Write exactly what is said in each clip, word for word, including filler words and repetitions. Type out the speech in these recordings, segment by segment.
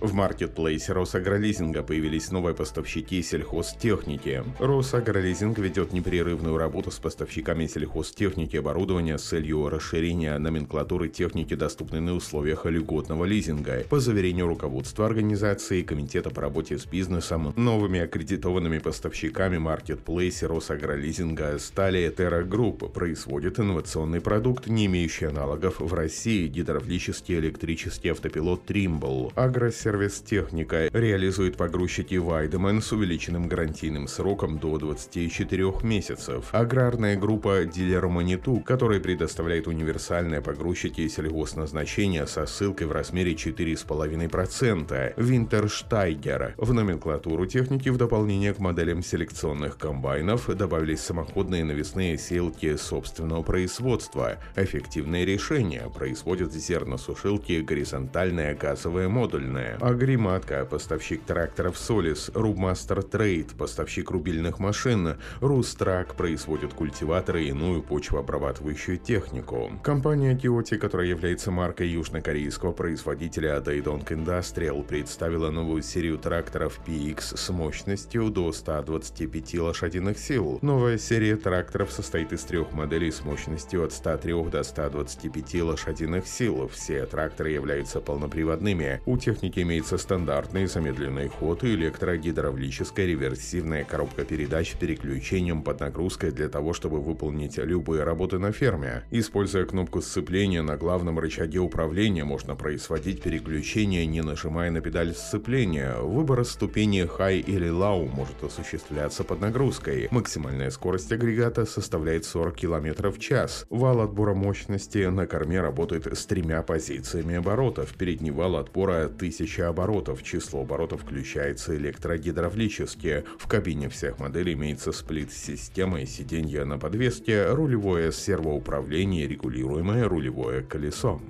В маркетплейсе Росагролизинга появились новые поставщики сельхозтехники. Росагролизинг ведет непрерывную работу с поставщиками сельхозтехники и оборудования с целью расширения номенклатуры техники, доступной на условиях льготного лизинга. По заверению руководства организации и Комитета по работе с бизнесом, новыми аккредитованными поставщиками маркетплейса Росагролизинга стали Terra Group, производит инновационный продукт, не имеющий аналогов в России, гидравлический электрический автопилот Тримбл. Агросервис Сервис техника реализует погрузчики Вайдемен с увеличенным гарантийным сроком до двадцати четырёх месяцев. Аграрная группа Дилер Маниту, которая предоставляет универсальные погрузчики сельхозназначения со ссылкой в размере четыре и пять десятых процента. Винтерштайгер. В номенклатуру техники в дополнение к моделям селекционных комбайнов добавились самоходные навесные сеялки собственного производства. Эффективные решения производят зерносушилки горизонтальные, газовые, модульные. Агриматка, поставщик тракторов Solis, Rubmaster Trade, поставщик рубильных машин, Рустрак производит культиваторы и иную почвообрабатывающую технику. Компания Kioti, которая является маркой южнокорейского производителя Daedong Industry, представила новую серию тракторов пи икс с мощностью до ста двадцати пяти лошадиных сил. Новая серия тракторов состоит из трех моделей с мощностью от ста трёх до ста двадцати пяти лошадиных сил. Все тракторы являются полноприводными. У техники имеется стандартный замедленный ход и электрогидравлическая реверсивная коробка передач с переключением под нагрузкой для того, чтобы выполнить любые работы на ферме. Используя кнопку сцепления на главном рычаге управления, можно производить переключение, не нажимая на педаль сцепления. Выбор ступени High или Low может осуществляться под нагрузкой. Максимальная скорость агрегата составляет сорок километров в час. Вал отбора мощности на корме работает с тремя позициями оборотов. Передний вал отбора тысяча оборотов. Число оборотов включается электрогидравлически. В кабине всех моделей имеется сплит-система и сиденья на подвеске, рулевое сервоуправление и регулируемое рулевое колесо.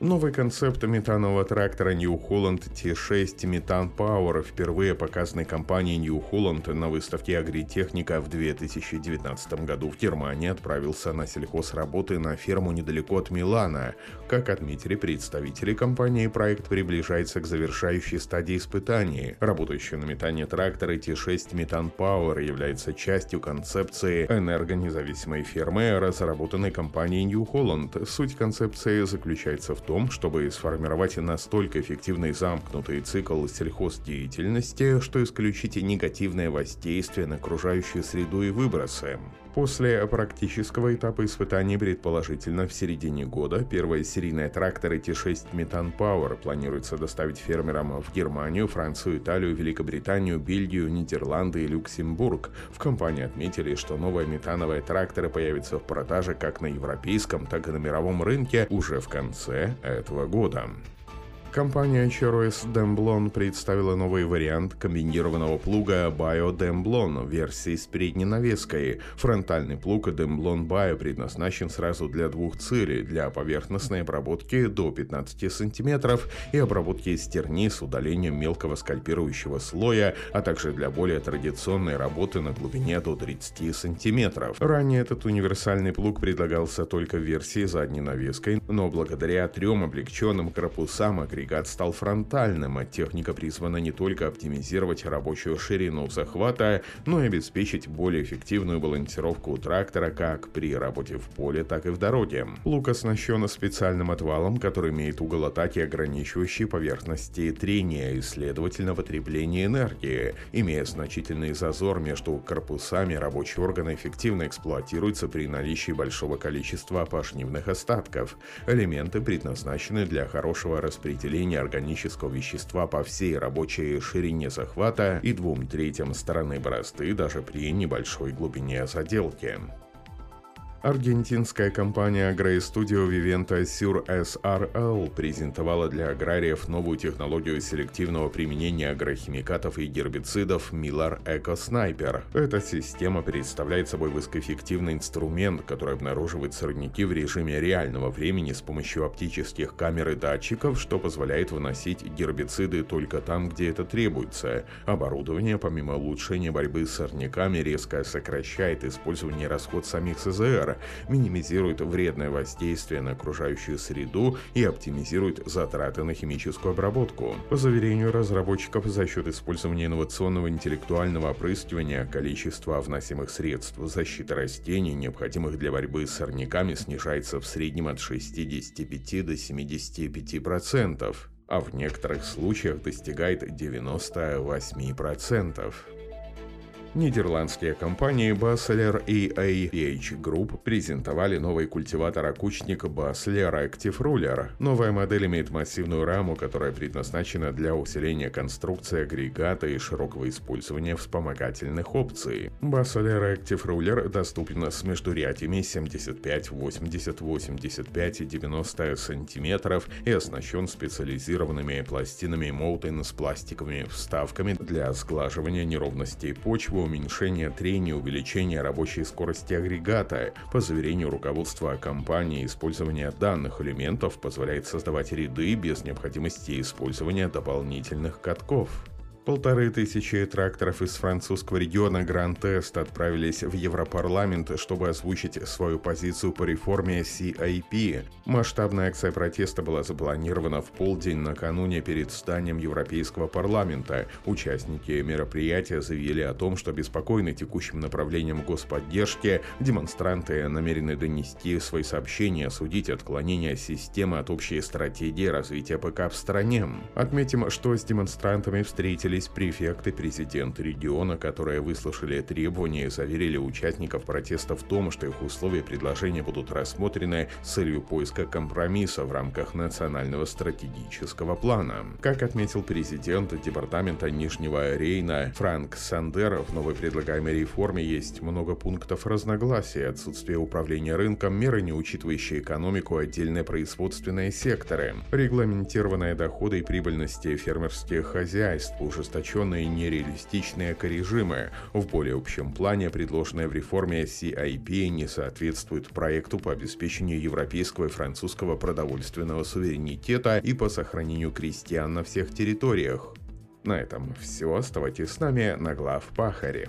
Новый концепт метанового трактора New Holland Ти шесть Метан Power впервые показанной компанией New Holland на выставке Агритехника в две тысячи девятнадцатом году в Германии отправился на сельхозработы на ферму недалеко от Милана. Как отметили представители компании, проект приближается к завершающей стадии испытаний. Работающие на метане тракторы Ти шесть Метан Power является частью концепции энергонезависимой фермы, разработанной компанией New Holland. Суть концепции заключается в том, чтобы сформировать настолько эффективный замкнутый цикл сельхоздеятельности, что исключить негативное воздействие на окружающую среду и выбросы. После практического этапа испытаний, предположительно в середине года, первые серийные тракторы Ти шесть Метан Power планируется доставить фермерам в Германию, Францию, Италию, Великобританию, Бельгию, Нидерланды и Люксембург. В компании отметили, что новые метановые тракторы появятся в продаже как на европейском, так и на мировом рынке уже в конце этого года. Компания эйч ар эс Demblon представила новый вариант комбинированного плуга Bio Demblon в версии с передней навеской. Фронтальный плуг Demblon Bio предназначен сразу для двух целей – для поверхностной обработки до пятнадцати сантиметров и обработки стерни с удалением мелкого скальпирующего слоя, а также для более традиционной работы на глубине до тридцати сантиметров. Ранее этот универсальный плуг предлагался только в версии задней навеской, но благодаря трем облегченным корпусам агрегат стал фронтальным. Техника призвана не только оптимизировать рабочую ширину захвата, но и обеспечить более эффективную балансировку трактора как при работе в поле, так и в дороге. Плуг оснащен специальным отвалом, который имеет угол атаки, ограничивающий поверхности трения и, следовательно, потребление энергии. Имея значительный зазор между корпусами, рабочий орган эффективно эксплуатируется при наличии большого количества пашнивных остатков. Элементы предназначены для хорошего распределения органического вещества по всей рабочей ширине захвата и двум третьим стороны борозды даже при небольшой глубине заделки. Аргентинская компания AgroIStudio Viventa Sur эс эр эл презентовала для аграриев новую технологию селективного применения агрохимикатов и гербицидов Millar Eco Sniper. Эта система представляет собой высокоэффективный инструмент, который обнаруживает сорняки в режиме реального времени с помощью оптических камер и датчиков, что позволяет вносить гербициды только там, где это требуется. Оборудование, помимо улучшения борьбы с сорняками, резко сокращает использование и расход самих СЗР, сектора, минимизирует вредное воздействие на окружающую среду и оптимизирует затраты на химическую обработку. По заверению разработчиков, за счет использования инновационного интеллектуального опрыскивания количество вносимых средств защиты растений, необходимых для борьбы с сорняками, снижается в среднем от шестидесяти пяти до семидесяти пяти процентов, а в некоторых случаях достигает девяноста восьми процентов. Нидерландские компании Basler и эй эй эйч Group презентовали новый культиватор-окучник Basler Active Ruler. Новая модель имеет массивную раму, которая предназначена для усиления конструкции агрегата и широкого использования вспомогательных опций. Basler Active Ruler доступен с междурядьями семьдесят пять, восемьдесят, восемьдесят пять и девяносто сантиметров и оснащен специализированными пластинами Moulton с пластиковыми вставками для сглаживания неровностей почвы, уменьшение трения, увеличение рабочей скорости агрегата. По заверению руководства компании, использование данных элементов позволяет создавать ряды без необходимости использования дополнительных катков. Полторы тысячи тракторов из французского региона Гран-Тест отправились в Европарламент, чтобы озвучить свою позицию по реформе си эй пи. Масштабная акция протеста была запланирована в полдень накануне перед зданием Европейского парламента. Участники мероприятия заявили о том, что беспокойны текущим направлением господдержки. Демонстранты намерены донести свои сообщения, осудить отклонение системы от общей стратегии развития ПК в стране. Отметим, что с демонстрантами встретились префект и президент региона, которые выслушали требования и заверили участников протеста в том, что их условия и предложения будут рассмотрены с целью поиска компромисса в рамках национального стратегического плана. Как отметил президент департамента Нижнего Рейна Франк Сандера, в новой предлагаемой реформе есть много пунктов разногласий: отсутствие управления рынком, меры, не учитывающие экономику, отдельные производственные секторы, регламентированные доходы и прибыльности фермерских хозяйств, ужесточенные нереалистичные экорежимы. В более общем плане предложенная в реформе си ай пи не соответствует проекту по обеспечению европейского и французского продовольственного суверенитета и по сохранению крестьян на всех территориях. На этом все. Оставайтесь с нами на Главпахаре.